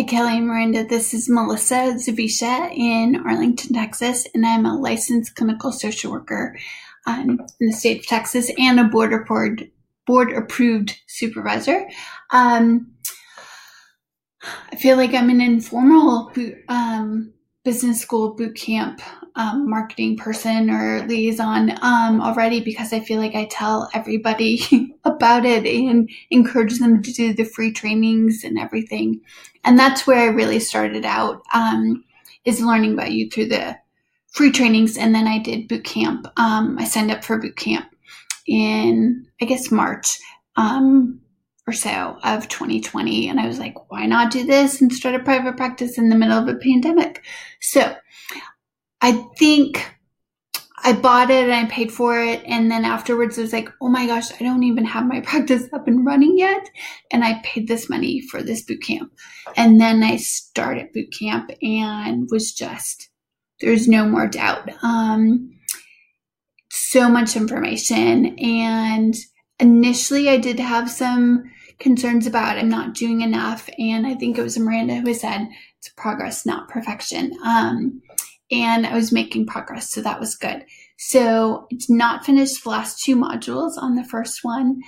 Hi, Kelly and Miranda. This is Melissa Zabisha in Arlington, Texas, and I'm a licensed clinical social worker in the state of Texas and a board-approved supervisor. I feel like I'm an informal business school boot camp marketing person or liaison already, because I feel like I tell everybody about it and encourage them to do the free trainings and everything. And that's where I really started out, is learning about you through the free trainings. And then I did boot camp. I signed up for boot camp in, I guess, March or so of 2020. And I was like, why not do this and start a private practice in the middle of a pandemic? So I think I bought it and I paid for it. And then afterwards it was like, oh my gosh, I don't even have my practice up and running yet. And I paid this money for this boot camp. And then I started boot camp and was just, there's no more doubt. So much information. And initially I did have some concerns about I'm not doing enough. And I think it was Miranda who said it's progress, not perfection. And I was making progress, so that was good. So it's not finished the last two modules on the first one.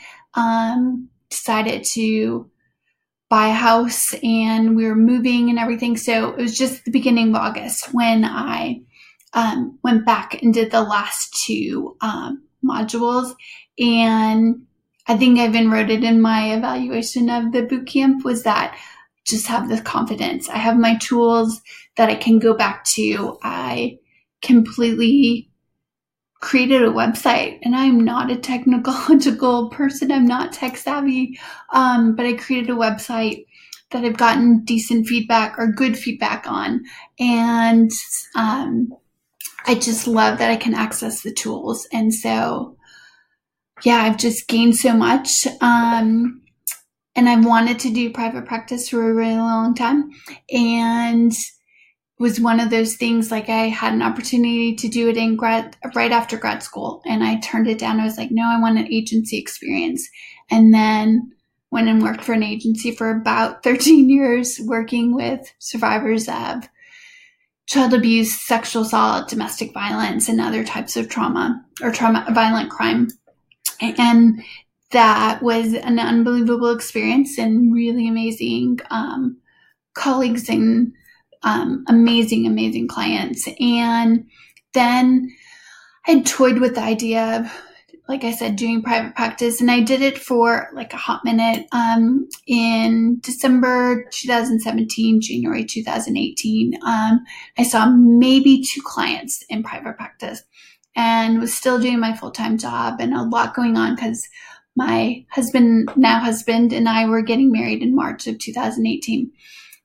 Decided to buy a house and we were moving and everything. So it was just the beginning of August when I went back and did the last two modules. And I think I've enrolled in my evaluation of the bootcamp was that just have the confidence. I have my tools that I can go back to. I completely created a website, and I'm not a technological person. I'm not tech savvy, but I created a website that I've gotten decent feedback or good feedback on. And I just love that I can access the tools. And so, yeah, I've just gained so much. And I've wanted to do private practice for a really long time, and was one of those things like I had an opportunity to do it in right after grad school, and I turned it down. I was like, no, I want an agency experience. And then went and worked for an agency for about 13 years, working with survivors of child abuse, sexual assault, domestic violence, and other types of trauma or violent crime. And that was an unbelievable experience and really amazing colleagues and amazing clients. And then I toyed with the idea of, like I said, doing private practice, and I did it for like a hot minute in December 2017, January 2018. I saw maybe two clients in private practice and was still doing my full-time job and a lot going on because my husband, now husband, and I were getting married in March of 2018.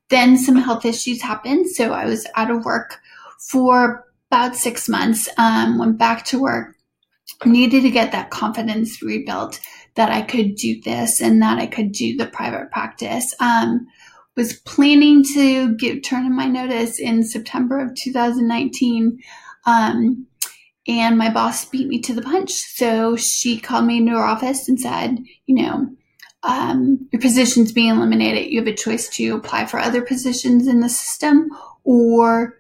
Then some health issues happened, so I was out of work for about 6 months, went back to work, needed to get that confidence rebuilt that I could do this and that I could do the private practice. Was planning to turn in my notice in September of 2019, and my boss beat me to the punch. So she called me into her office and said, you know, your position's being eliminated. You have a choice to apply for other positions in the system or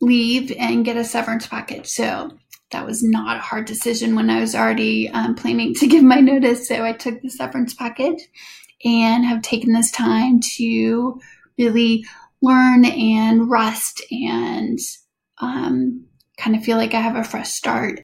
leave and get a severance package. So that was not a hard decision when I was already planning to give my notice. So I took the severance package and have taken this time to really learn and rest and kind of feel like I have a fresh start.